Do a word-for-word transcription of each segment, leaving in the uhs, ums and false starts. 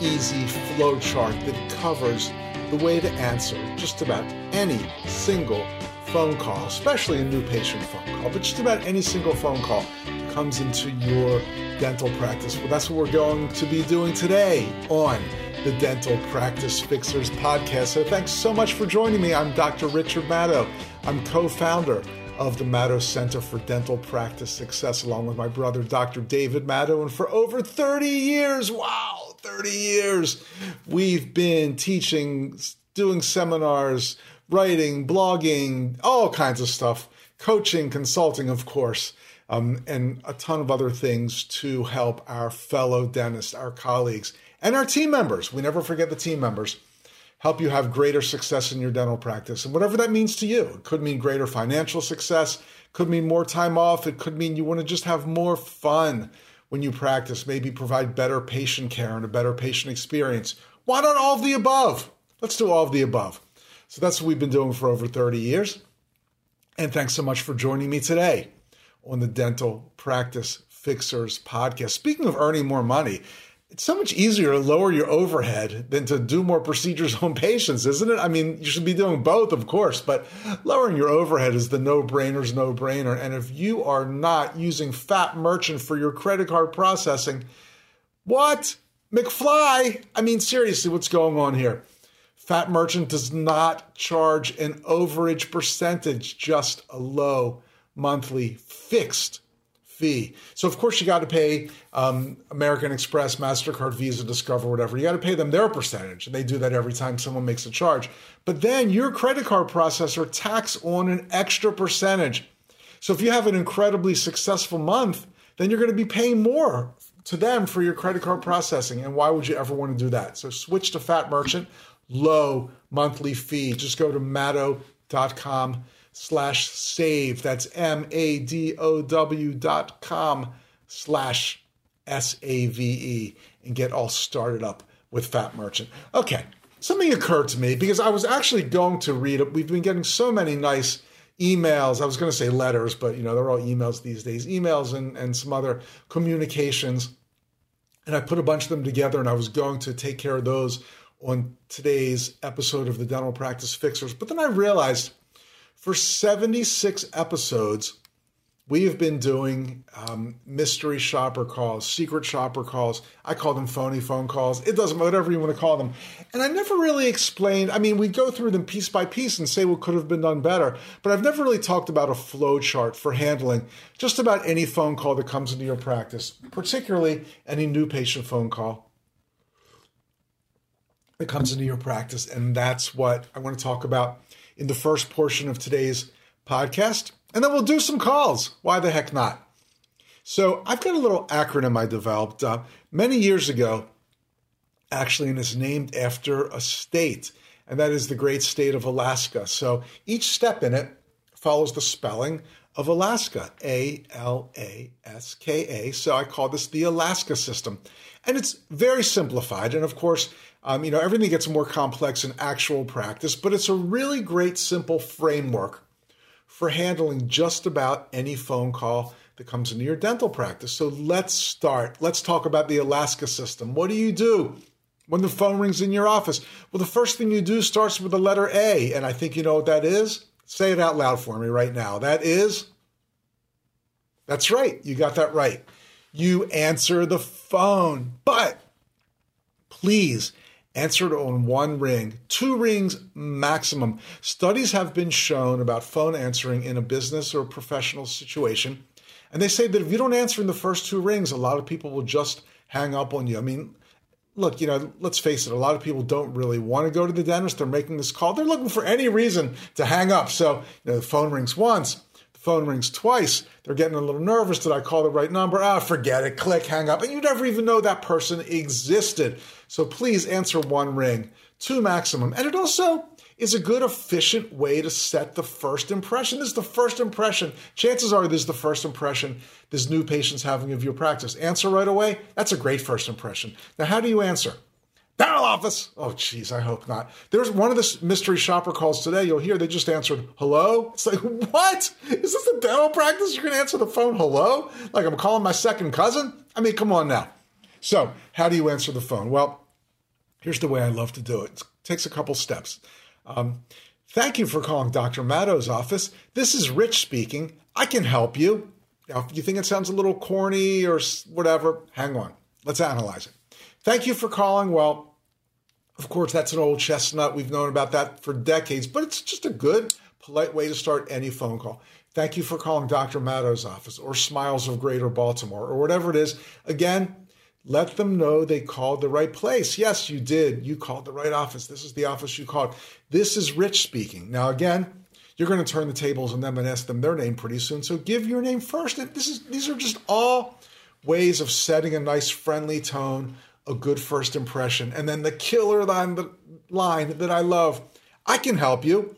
easy flow chart that covers the way to answer just about any single phone call, especially a new patient phone call, but just about any single phone call comes into your dental practice? Well, that's what we're going to be doing today on the Dental Practice Fixers Podcast. So thanks so much for joining me. I'm Doctor Richard Madow. I'm co-founder of the Madow Center for Dental Practice Success, along with my brother, Doctor David Madow. And for over thirty years, wow, thirty years, we've been teaching, doing seminars, writing, blogging, all kinds of stuff, coaching, consulting, of course, um, and a ton of other things to help our fellow dentists, our colleagues, and our team members. We never forget the team members. Help you have greater success in your dental practice. And whatever that means to you, it could mean greater financial success, could mean more time off, it could mean you want to just have more fun when you practice, maybe provide better patient care and a better patient experience. Why not all of the above? Let's do all of the above. So that's what we've been doing for over thirty years. And thanks so much for joining me today on the Dental Practice Fixers Podcast. Speaking of earning more money, it's so much easier to lower your overhead than to do more procedures on patients, isn't it? I mean, you should be doing both, of course, but lowering your overhead is the no-brainer's no-brainer. And if you are not using Fat Merchant for your credit card processing, what? McFly? I mean, seriously, what's going on here? Fat Merchant does not charge an overage percentage, just a low monthly fixed fee. So, of course, you got to pay um, American Express, MasterCard, Visa, Discover, whatever. You got to pay them their percentage. And they do that every time someone makes a charge. But then your credit card processor tax on an extra percentage. So if you have an incredibly successful month, then you're going to be paying more to them for your credit card processing. And why would you ever want to do that? So switch to Fat Merchant, low monthly fee. Just go to madow dot com. slash save. That's M-A-D-O-W dot com slash S-A-V-E and get all started up with Fat Merchant. Okay, something occurred to me because I was actually going to read it. We've been getting so many nice emails. I was going to say letters, but you know, they're all emails these days, emails and, and some other communications. And I put a bunch of them together and I was going to take care of those on today's episode of the Dental Practice Fixers. But then I realized for seventy-six episodes, we have been doing um, mystery shopper calls, secret shopper calls. I call them phony phone calls. It doesn't matter, whatever you want to call them. And I never really explained. I mean, we go through them piece by piece and say what could have been done better. But I've never really talked about a flow chart for handling just about any phone call that comes into your practice, particularly any new patient phone call that comes into your practice. And that's what I want to talk about in the first portion of today's podcast, and then we'll do some calls. Why the heck not? So I've got a little acronym I developed uh, many years ago, actually, and it's named after a state, and that is the great state of Alaska. So each step in it follows the spelling of Alaska, A L A S K A. So I call this the ALASKA System, and it's very simplified, and of course, Um, you know, everything gets more complex in actual practice, but it's a really great, simple framework for handling just about any phone call that comes into your dental practice. So let's start. Let's talk about the ALASKA System. What do you do when the phone rings in your office? Well, the first thing you do starts with the letter A, and I think you know what that is. Say it out loud for me right now. That is, that's right. You got that right. You answer the phone, but please answered on one ring, two rings maximum. Studies have been shown about phone answering in a business or professional situation. And they say that if you don't answer in the first two rings, a lot of people will just hang up on you. I mean, look, you know, let's face it. A lot of people don't really want to go to the dentist. They're making this call. They're looking for any reason to hang up. So, you know, the phone rings once, the phone rings twice. They're getting a little nervous. Did I call the right number? Ah, forget it. Click, hang up. And you never even know that person existed. So please answer one ring, two maximum. And it also is a good, efficient way to set the first impression. This is the first impression. Chances are this is the first impression this new patient's having of your practice. Answer right away. That's a great first impression. Now, how do you answer? Dental office. Oh, geez, I hope not. There's one of the mystery shopper calls today. You'll hear they just answered, hello. It's like, what? Is this a dental practice? You're going to answer the phone, hello? Like I'm calling my second cousin? I mean, come on now. So how do you answer the phone? Well, here's the way I love to do it. It takes a couple steps. Um, thank you for calling Doctor Madow's office. This is Rich speaking. I can help you. Now, if you think it sounds a little corny or whatever, hang on. Let's analyze it. Thank you for calling. Well, of course, that's an old chestnut. We've known about that for decades, but it's just a good, polite way to start any phone call. Thank you for calling Doctor Madow's office or Smiles of Greater Baltimore or whatever it is. Again, let them know they called the right place. Yes, you did. You called the right office. This is the office you called. This is Rich speaking. Now, again, you're going to turn the tables on them and ask them their name pretty soon. So give your name first. This is, these are just all ways of setting a nice, friendly tone, a good first impression. And then the killer line, the line that I love, I can help you.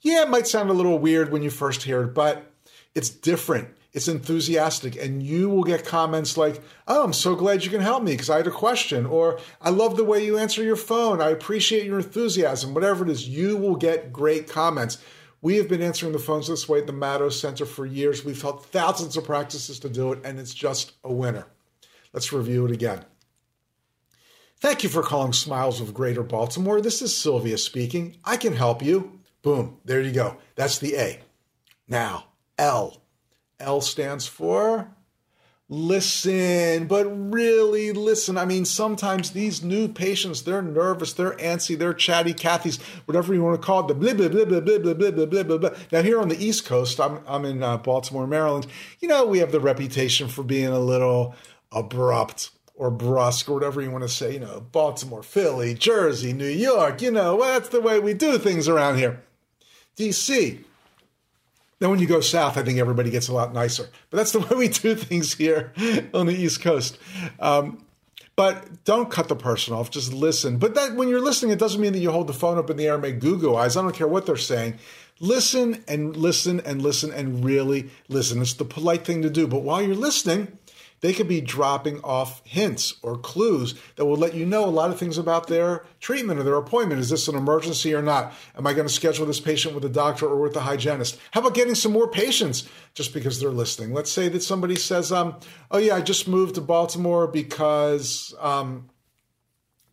Yeah, it might sound a little weird when you first hear it, but it's different. It's enthusiastic. And you will get comments like, oh, I'm so glad you can help me because I had a question. Or I love the way you answer your phone. I appreciate your enthusiasm. Whatever it is, you will get great comments. We have been answering the phones this way at the Madow Center for years. We've helped thousands of practices to do it, and it's just a winner. Let's review it again. Thank you for calling Smiles of Greater Baltimore. This is Sylvia speaking. I can help you. Boom. There you go. That's the A. Now, L. L stands for listen, but really listen. I mean, sometimes these new patients, they're nervous, they're antsy, they're chatty Cathy's, whatever you want to call it, the blah, blah, blah, blah, blah, blah, blah, blah, blah, blah. Now, here on the East Coast, I'm, I'm in uh, Baltimore, Maryland, you know, we have the reputation for being a little abrupt or brusque, or whatever you want to say, you know, Baltimore, Philly, Jersey, New York, you know, well, that's the way we do things around here. D C. Then when you go south, I think everybody gets a lot nicer. But that's the way we do things here on the East Coast. Um, but don't cut the person off, just listen. But that when you're listening, it doesn't mean that you hold the phone up in the air and make goo-goo eyes. I don't care what they're saying. Listen and listen and listen and really listen. It's the polite thing to do. But while you're listening, they could be dropping off hints or clues that will let you know a lot of things about their treatment or their appointment. Is this an emergency or not? Am I going to schedule this patient with a doctor or with a hygienist? How about getting some more patients just because they're listening? Let's say that somebody says, um, oh, yeah, I just moved to Baltimore because um,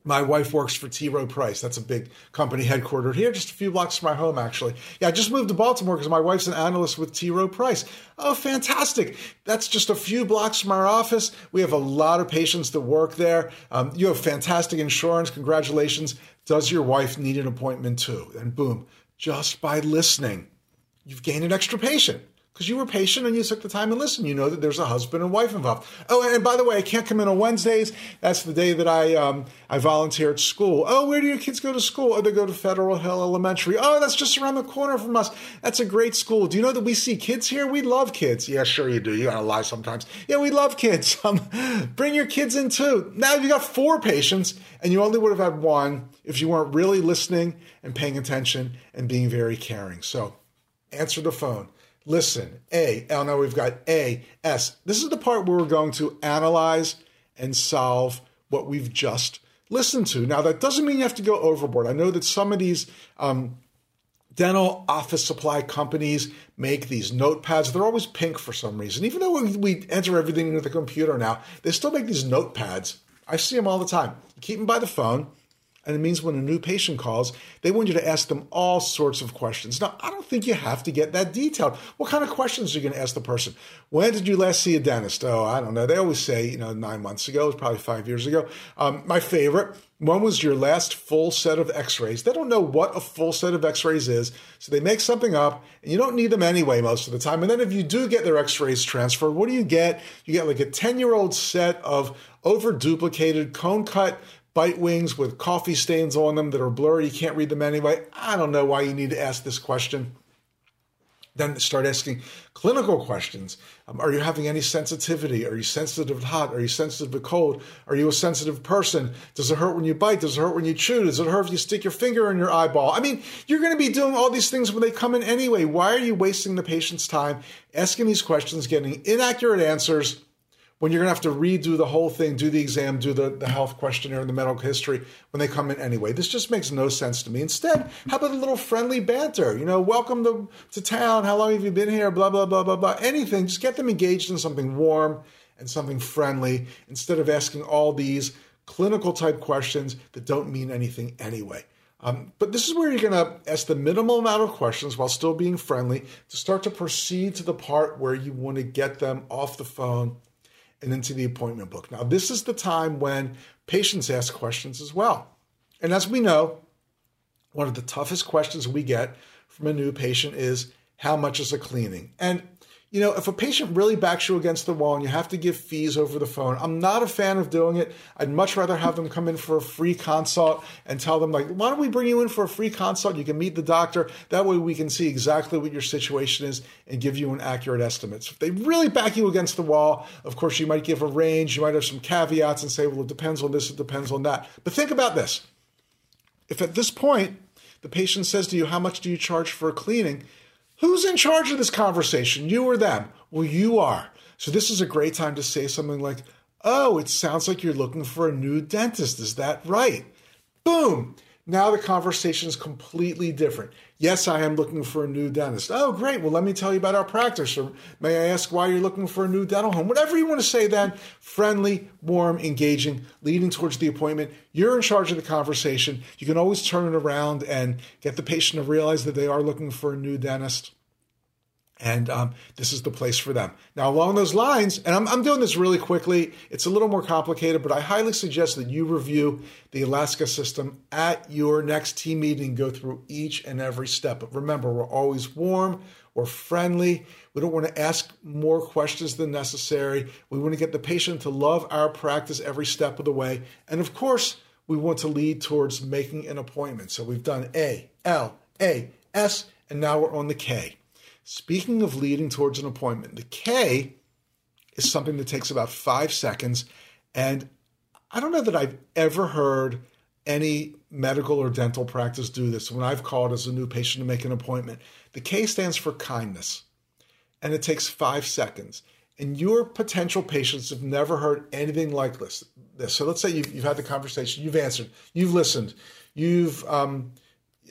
my wife works for T. Rowe Price. That's a big company headquartered here, just a few blocks from my home, actually. Yeah, I just moved to Baltimore because my wife's an analyst with T. Rowe Price. Oh, fantastic. That's just a few blocks from our office. We have a lot of patients that work there. Um, you have fantastic insurance. Congratulations. Does your wife need an appointment too? And boom, just by listening, you've gained an extra patient because you were patient and you took the time and listened. You know that there's a husband and wife involved. Oh, and, and by the way, I can't come in on Wednesdays. That's the day that I um, I volunteer at school. Oh, where do your kids go to school? Oh, they go to Federal Hill Elementary. Oh, that's just around the corner from us. That's a great school. Do you know that we see kids here? We love kids. Yeah, sure you do. You gotta lie sometimes. Yeah, we love kids. Um, bring your kids in too. Now you got four patients, and you only would have had one if you weren't really listening and paying attention and being very caring. So answer the phone. Listen, A, oh no, we've got A, S. This is the part where we're going to analyze and solve what we've just listened to. Now, that doesn't mean you have to go overboard. I know that some of these um, dental office supply companies make these notepads. They're always pink for some reason. Even though we, we enter everything into the computer now, they still make these notepads. I see them all the time. You keep them by the phone. And it means when a new patient calls, they want you to ask them all sorts of questions. Now, I don't think you have to get that detailed. What kind of questions are you going to ask the person? When did you last see a dentist? Oh, I don't know. They always say, you know, nine months ago. It was probably five years ago. Um, my favorite, when was your last full set of x-rays? They don't know what a full set of x-rays is, so they make something up, and you don't need them anyway most of the time. And then if you do get their x-rays transferred, what do you get? You get like a ten-year-old set of over-duplicated cone-cut bite wings with coffee stains on them that are blurry. You can't read them anyway. I don't know why you need to ask this question. then start asking clinical questions. Um, are you having any sensitivity? Are you sensitive to hot? Are you sensitive to cold? Are you a sensitive person? Does it hurt when you bite? Does it hurt when you chew? Does it hurt if you stick your finger in your eyeball? I mean, you're going to be doing all these things when they come in anyway. Why are you wasting the patient's time asking these questions, getting inaccurate answers, when you're going to have to redo the whole thing, do the exam, do the, the health questionnaire and the medical history when they come in anyway? This just makes no sense to me. Instead, how about a little friendly banter? You know, welcome to, to town. How long have you been here? Blah, blah, blah, blah, blah. Anything. Just get them engaged in something warm and something friendly instead of asking all these clinical type questions that don't mean anything anyway. Um, but this is where you're going to ask the minimal amount of questions while still being friendly to start to proceed to the part where you want to get them off the phone and into the appointment book. Now, this is the time when patients ask questions as well. And as we know, one of the toughest questions we get from a new patient is, how much is a cleaning? And, you know, if a patient really backs you against the wall and you have to give fees over the phone, I'm not a fan of doing it. I'd much rather have them come in for a free consult and tell them, like, why don't we bring you in for a free consult? You can meet the doctor. That way we can see exactly what your situation is and give you an accurate estimate. So if they really back you against the wall, of course, you might give a range. You might have some caveats and say, well, it depends on this. It depends on that. But think about this. If at this point the patient says to you, how much do you charge for a cleaning? Who's in charge of this conversation, you or them? Well, you are. So this is a great time to say something like, oh, it sounds like you're looking for a new dentist. Is that right? Boom. Now the conversation is completely different. Yes, I am looking for a new dentist. Oh, great. Well, let me tell you about our practice. Or may I ask why you're looking for a new dental home? Whatever you want to say then, friendly, warm, engaging, leading towards the appointment. You're in charge of the conversation. You can always turn it around and get the patient to realize that they are looking for a new dentist. And um, this is the place for them. Now, along those lines, and I'm, I'm doing this really quickly. It's a little more complicated, but I highly suggest that you review the ALASKA System at your next team meeting. Go through each and every step. But remember, we're always warm. We're friendly. We don't want to ask more questions than necessary. We want to get the patient to love our practice every step of the way. And, of course, we want to lead towards making an appointment. So we've done A, L, A, S, and now we're on the K. Speaking of leading towards an appointment, the K is something that takes about five seconds. And I don't know that I've ever heard any medical or dental practice do this when I've called as a new patient to make an appointment. The K stands for kindness, and it takes five seconds. And your potential patients have never heard anything like this. So let's say you've, you've had the conversation, you've answered, you've listened, you've um,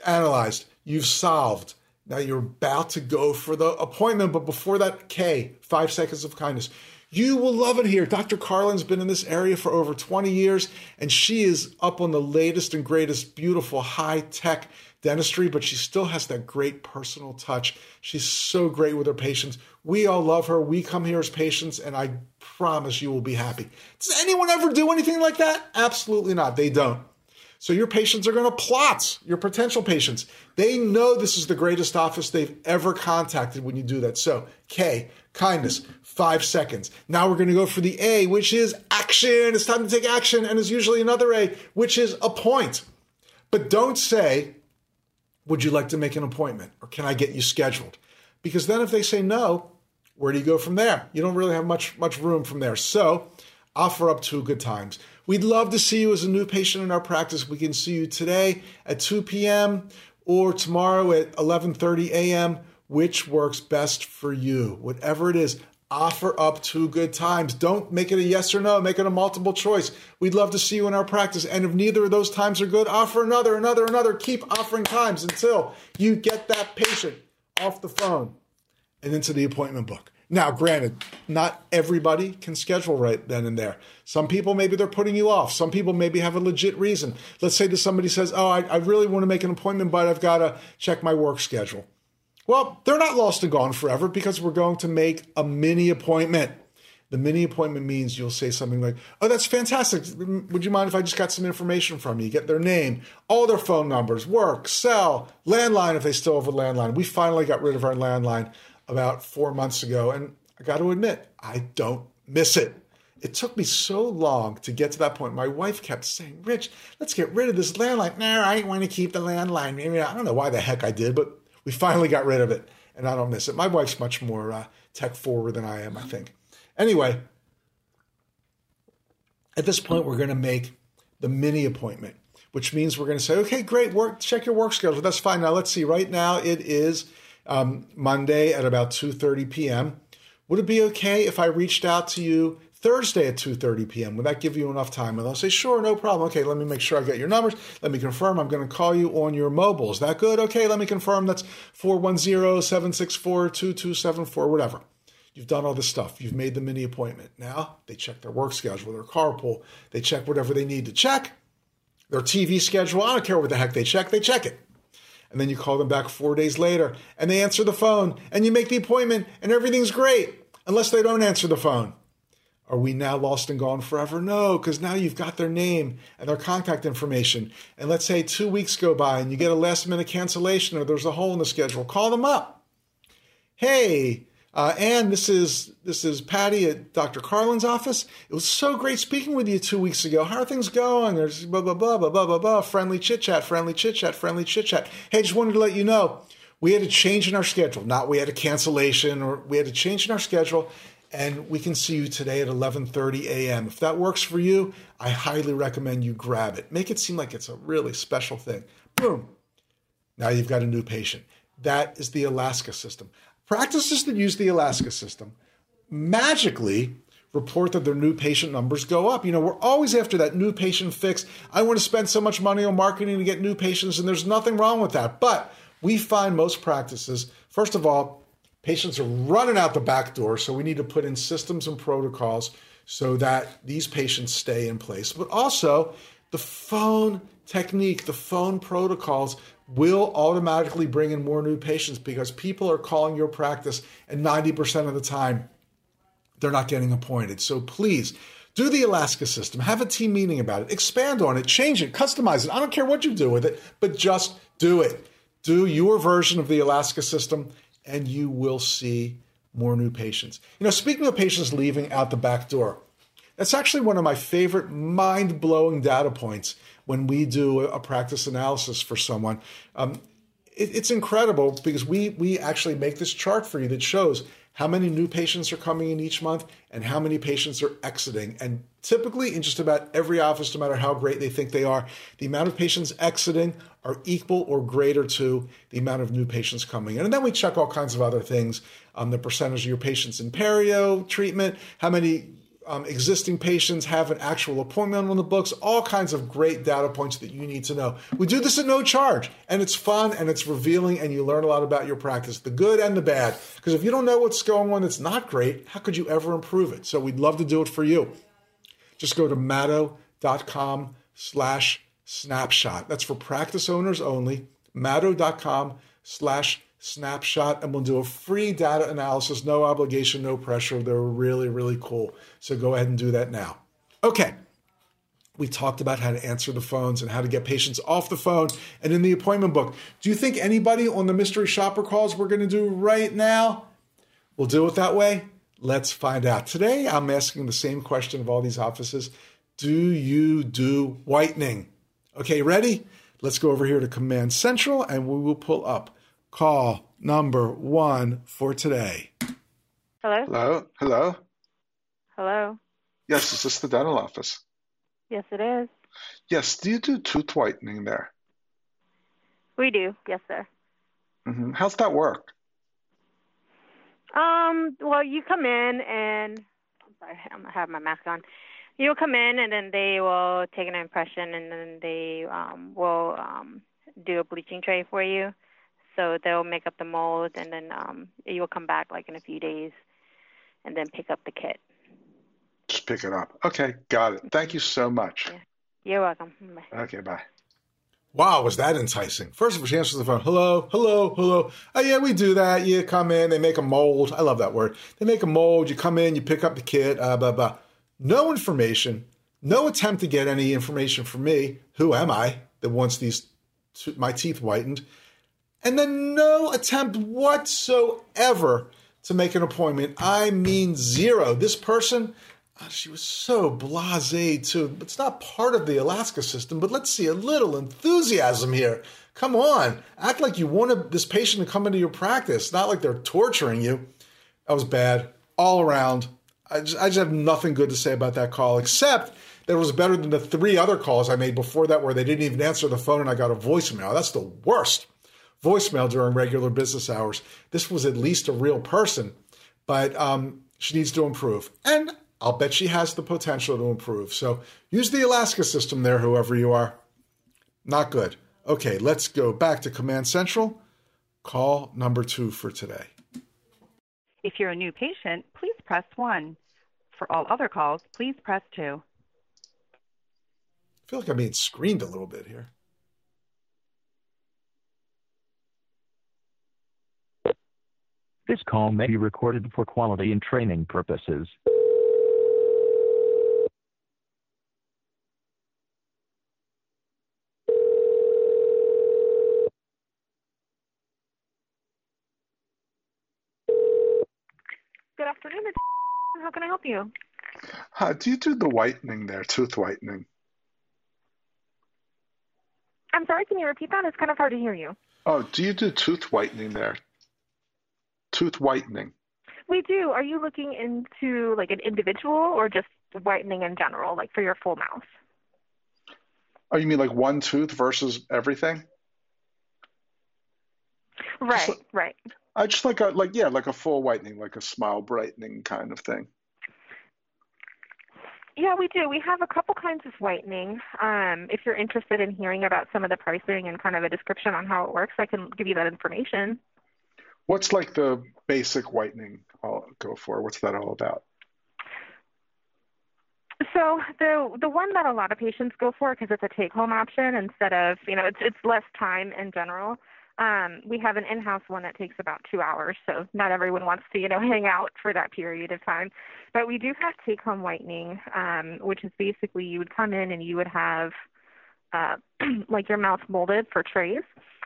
analyzed, you've solved. Now you're about to go for the appointment, but before that K, five seconds of kindness. You will love it here. Doctor Carlin's been in this area for over twenty years, and she is up on the latest and greatest, beautiful, high-tech dentistry, but she still has that great personal touch. She's so great with her patients. We all love her. We come here as patients, and I promise you will be happy. Does anyone ever do anything like that? Absolutely not. They don't. So your patients are going to plot, your potential patients. They know this is the greatest office they've ever contacted when you do that. So K, kindness, five seconds. Now we're going to go for the A, which is action. It's time to take action. And there's usually another A, which is appoint. But don't say, would you like to make an appointment? Or can I get you scheduled? Because then if they say no, where do you go from there? You don't really have much, much room from there. So offer up two good times. We'd love to see you as a new patient in our practice. We can see you today at two p.m. or tomorrow at eleven thirty a.m., which works best for you. Whatever it is, offer up two good times. Don't make it a yes or no. Make it a multiple choice. We'd love to see you in our practice. And if neither of those times are good, offer another, another, another. Keep offering times until you get that patient off the phone and into the appointment book. Now, granted, not everybody can schedule right then and there. Some people, maybe they're putting you off. Some people maybe have a legit reason. Let's say that somebody says, oh, I, I really want to make an appointment, but I've got to check my work schedule. Well, they're not lost and gone forever because we're going to make a mini appointment. The mini appointment means you'll say something like, oh, that's fantastic. Would you mind if I just got some information from you? You get their name, all their phone numbers, work, cell, landline if they still have a landline. We finally got rid of our landline about four months ago, and I got to admit, I don't miss it. It took me so long to get to that point. My wife kept saying, Rich, let's get rid of this landline. No, I ain't want to keep the landline. I don't know why the heck I did, but we finally got rid of it. and I don't miss it. My wife's much more uh, tech forward than I am, I think. Anyway, at this point, we're going to make the mini appointment, which means we're going to say, okay, great, work. Check your work schedule. That's fine. Now, let's see. Right now, it is um, Monday at about two thirty p.m. Would it be okay if I reached out to you Thursday at two thirty p.m.? Would that give you enough time? And I'll say, sure, no problem. Okay, let me make sure I got your numbers. Let me confirm. I'm going to call you on your mobile. Is that good? Okay, let me confirm. That's four one zero, seven six four, two two seven four, whatever. You've done all this stuff. You've made the mini appointment. Now they check their work schedule, their carpool. They check whatever they need to check. Their T V schedule. I don't care what the heck they check. They check it. And then you call them back four days later and they answer the phone and you make the appointment and everything's great unless they don't answer the phone. Are we now lost and gone forever? No, because now you've got their name and their contact information. And let's say two weeks go by and you get a last minute cancellation or there's a hole in the schedule. Call them up. Hey, uh, Ann, this is, this is Patty at Doctor Carlin's office. It was so great speaking with you two weeks ago. How are things going? There's blah, blah, blah, blah, blah, blah, blah. Friendly chit-chat, friendly chit-chat, friendly chit-chat. Hey, just wanted to let you know we had a change in our schedule. Not we had a cancellation or we had a change in our schedule. And we can see you today at eleven thirty a.m. If that works for you, I highly recommend you grab it. Make it seem like it's a really special thing. Boom. Now you've got a new patient. That is the ALASKA system. Practices that use the ALASKA system magically report that their new patient numbers go up. You know, we're always after that new patient fix. I want to spend so much money on marketing to get new patients, and there's nothing wrong with that. But we find most practices, first of all, patients are running out the back door, so we need to put in systems and protocols so that these patients stay in place. But also, the phone technique, the phone protocols will automatically bring in more new patients because people are calling your practice, and ninety percent of the time, they're not getting appointed. So please, do the ALASKA system. Have a team meeting about it. Expand on it. Change it. Customize it. I don't care what you do with it, but just do it. Do your version of the ALASKA system, and you will see more new patients. You know, speaking of patients leaving out the back door, that's actually one of my favorite mind-blowing data points when we do a practice analysis for someone. Um, it, it's incredible because we, we actually make this chart for you that shows how many new patients are coming in each month and how many patients are exiting. And typically in just about every office, no matter how great they think they are, the amount of patients exiting are equal or greater to the amount of new patients coming in. And then we check all kinds of other things, um, the percentage of your patients in perio treatment, how many um, existing patients have an actual appointment on the books, all kinds of great data points that you need to know. We do this at no charge, and it's fun, and it's revealing, and you learn a lot about your practice, the good and the bad. Because if you don't know what's going on that's not great, how could you ever improve it? So we'd love to do it for you. Just go to madow.com slash snapshot. That's for practice owners only, madow.com slash snapshot. And we'll do a free data analysis, no obligation, no pressure. They're really, really cool. So go ahead and do that now. Okay. We talked about how to answer the phones and how to get patients off the phone and in the appointment book. Do you think anybody on the mystery shopper calls we're going to do right now will do it that way? Let's find out. Today, I'm asking the same question of all these offices. Do you do whitening? Okay, ready? Let's go over here to Command Central, and we will pull up call number one for today. Hello? Hello? Hello? Hello? Yes, is this the dental office? Yes, it is. Yes, do you do tooth whitening there? We do, yes, sir. Mm-hmm. How's that work? Um, well, you come in and, I'm sorry, I have my mask on. You'll come in and then they will take an impression and then they um, will um, do a bleaching tray for you. So they'll make up the mold and then um, you'll come back like in a few days and then pick up the kit. Just pick it up. Okay, got it. Thank you so much. Yeah. You're welcome. Bye. Okay, bye. Wow, was that enticing. First of all, she answers the phone. Hello, hello, hello. Oh, yeah, we do that. You come in. They make a mold. I love that word. They make a mold. You come in. You pick up the kit. Uh, blah, blah. No information. No attempt to get any information from me. Who am I that wants these t- my teeth whitened? And then no attempt whatsoever to make an appointment. I mean zero. This person... She was so blasé, too. It's not part of the ALASKA system, but let's see a little enthusiasm here. Come on, act like you wanted this patient to come into your practice, not like they're torturing you. That was bad all around. I just, I just have nothing good to say about that call, except that it was better than the three other calls I made before that where they didn't even answer the phone and I got a voicemail. That's the worst. Voicemail during regular business hours. This was at least a real person, but um, she needs to improve. And I'll bet she has the potential to improve. So use the Alaska system there, whoever you are. Not good. Okay, let's go back to Command Central. Call number two for today. If you're a new patient, please press one. For all other calls, please press two. I feel like I'm being screened a little bit here. This call may be recorded for quality and training purposes. Good afternoon. It's how can I help you? Uh, do you do the whitening there, tooth whitening? I'm sorry, can you repeat that? It's kind of hard to hear you. Oh, do you do tooth whitening there? Tooth whitening. We do. Are you looking into like an individual or just whitening in general, like for your full mouth? Oh, you mean like one tooth versus everything? Right, like, right. I just like a, like, yeah, like a full whitening, like a smile brightening kind of thing. Yeah, we do. We have a couple kinds of whitening. Um, if you're interested in hearing about some of the pricing and kind of a description on how it works, I can give you that information. What's like the basic whitening I'll go for? What's that all about? So the the one that a lot of patients go for because it's a take-home option instead of, you know, it's it's less time in general. Um, we have an in-house one that takes about two hours, so not everyone wants to, you know, hang out for that period of time. But we do have take-home whitening, um, which is basically you would come in and you would have uh, like your mouth molded for trays.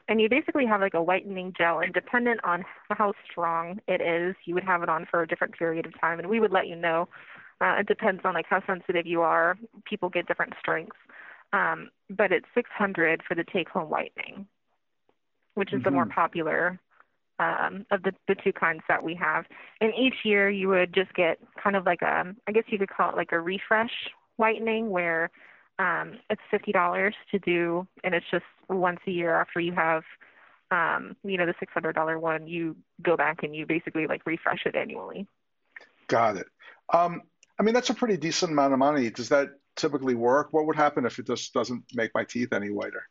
And you basically have like a whitening gel, and dependent on how strong it is, you would have it on for a different period of time. And we would let you know. Uh, it depends on like how sensitive you are. People get different strengths. Um, but it's six hundred dollars for the take-home whitening, which is mm-hmm. the more popular um, of the, the two kinds that we have. And each year you would just get kind of like a, I guess you could call it like a refresh whitening, where Um, it's fifty dollars to do, and it's just once a year after you have, um, you know, the six hundred dollars one, you go back and you basically like refresh it annually. Got it. Um, I mean, that's a pretty decent amount of money. Does that typically work? What would happen if it just doesn't make my teeth any whiter?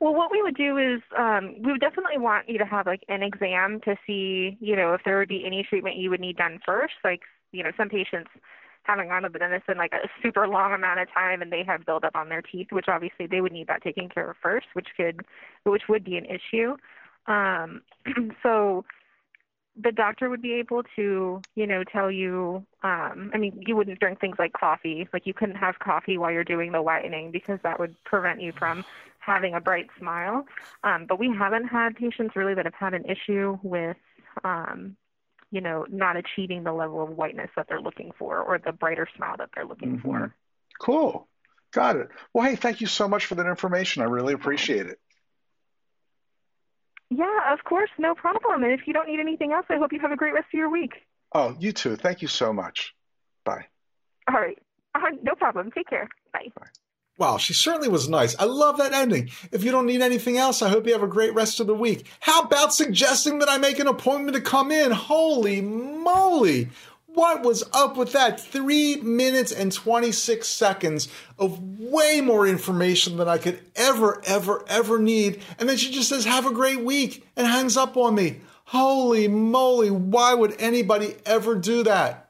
Well, what we would do is um, we would definitely want you to have like an exam to see, you know, if there would be any treatment you would need done first. Like, you know, some patients having gone to the dentist in like a super long amount of time and they have buildup on their teeth, which obviously they would need that taken care of first, which could, which would be an issue. Um, so the doctor would be able to, you know, tell you, um, I mean, you wouldn't drink things like coffee. Like you couldn't have coffee while you're doing the whitening because that would prevent you from having a bright smile. Um, but we haven't had patients really that have had an issue with, um, you know, not achieving the level of whiteness that they're looking for or the brighter smile that they're looking mm-hmm. for. Cool. Got it. Well, hey, thank you so much for that information. I really appreciate it. Yeah, of course. No problem. And if you don't need anything else, I hope you have a great rest of your week. Oh, you too. Thank you so much. Bye. All right. Uh, no problem. Take care. Bye. Bye. Wow, she certainly was nice. I love that ending. If you don't need anything else, I hope you have a great rest of the week. How about suggesting that I make an appointment to come in? Holy moly. What was up with that? Three minutes and twenty-six seconds of way more information than I could ever, ever, ever need. And then she just says, have a great week, and hangs up on me. Holy moly. Why would anybody ever do that?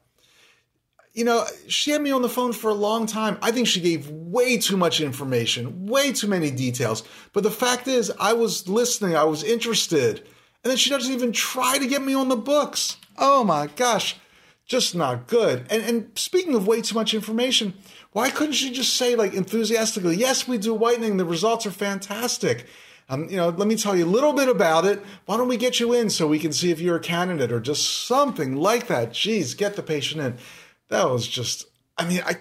You know, she had me on the phone for a long time. I think she gave way too much information, way too many details. But the fact is, I was listening. I was interested. And then she doesn't even try to get me on the books. Oh, my gosh. Just not good. And, and speaking of way too much information, why couldn't she just say, like, enthusiastically, yes, we do whitening. The results are fantastic. Um, you know, let me tell you a little bit about it. Why don't we get you in so we can see if you're a candidate or just something like that? Geez, get the patient in. That was just, I mean, I.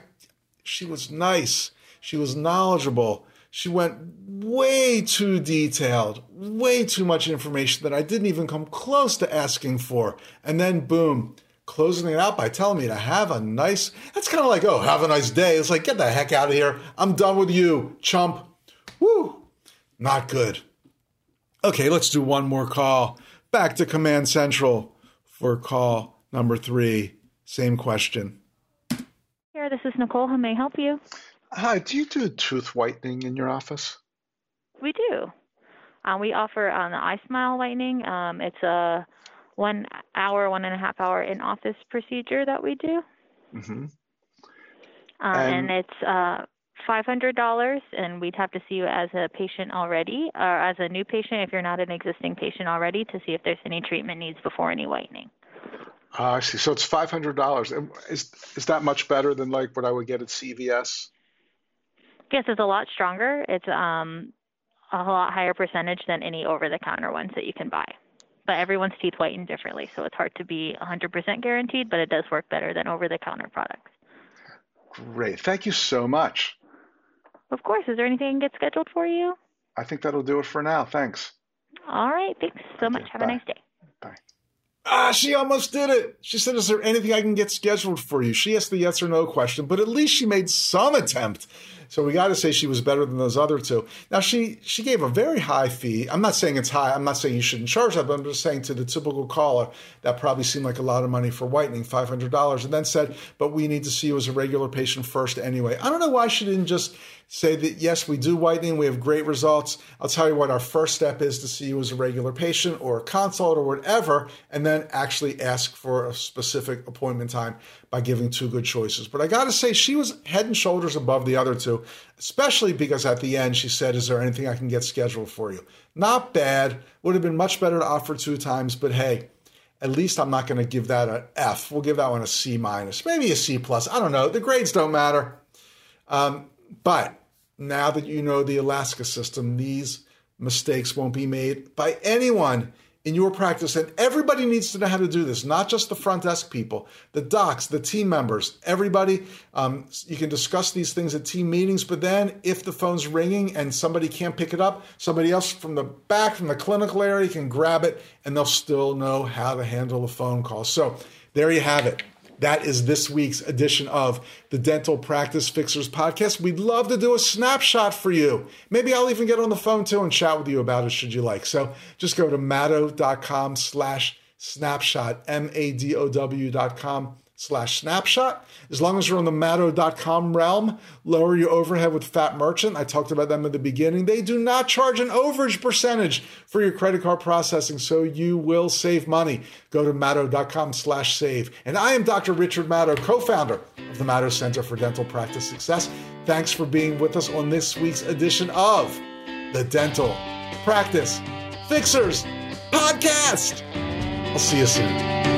She was nice. She was knowledgeable. She went way too detailed, way too much information that I didn't even come close to asking for. And then boom, closing it out by telling me to have a nice, that's kind of like, oh, have a nice day. It's like, get the heck out of here. I'm done with you, chump. Woo, not good. Okay, let's do one more call. Back to Command Central for call number three. Same question. Here, this is Nicole. How may I help you? Hi, do you do tooth whitening in your office? We do. Uh, we offer um, iSmile whitening. Um, it's a one hour, one and a half hour in-office procedure that we do. Mm-hmm. Uh, and, and it's uh, five hundred dollars, and we'd have to see you as a patient already, or as a new patient if you're not an existing patient already, to see if there's any treatment needs before any whitening. Uh, I see. So it's five hundred dollars. Is, is that much better than like what I would get at C V S? Yes, it's a lot stronger. It's um, a lot higher percentage than any over-the-counter ones that you can buy. But everyone's teeth whiten differently, so it's hard to be one hundred percent guaranteed, but it does work better than over-the-counter products. Great. Thank you so much. Of course. Is there anything I can get scheduled for you? I think that'll do it for now. Thanks. All right. Thanks so much. Have a nice day. Bye. Ah, she almost did it. She said, is there anything I can get scheduled for you? She asked the yes or no question, but at least she made some attempt. So we got to say she was better than those other two. Now, she, she gave a very high fee. I'm not saying it's high. I'm not saying you shouldn't charge that, but I'm just saying to the typical caller, that probably seemed like a lot of money for whitening, five hundred dollars, and then said, but we need to see you as a regular patient first anyway. I don't know why she didn't just say that, yes, we do whitening. We have great results. I'll tell you what our first step is to see you as a regular patient or a consult or whatever, and then actually ask for a specific appointment time by giving two good choices. But I got to say, she was head and shoulders above the other two, especially because at the end she said, is there anything I can get scheduled for you? Not bad. Would have been much better to offer two times, but hey, at least I'm not going to give that an F. We'll give that one a C minus, maybe a C plus. I don't know. The grades don't matter. Um, but now that you know the ALASKA system, these mistakes won't be made by anyone in your practice, and everybody needs to know how to do this, not just the front desk people, the docs, the team members, everybody. Um, you can discuss these things at team meetings, but then if the phone's ringing and somebody can't pick it up, somebody else from the back, from the clinical area can grab it, and they'll still know how to handle a phone call. So there you have it. That is this week's edition of the Dental Practice Fixers Podcast. We'd love to do a snapshot for you. Maybe I'll even get on the phone too and chat with you about it should you like. So just go to madow.com slash snapshot, M A D O W dot com slash snapshot. As long as you're on the madow dot com realm, lower your overhead with Fat Merchant. I talked about them at the beginning. They do not charge an overage percentage for your credit card processing, so you will save money. Go to madow.com slash save. And I am Doctor Richard Madow, co-founder of the Madow Center for Dental Practice Success. Thanks for being with us on this week's edition of the Dental Practice Fixers Podcast. I'll see you soon.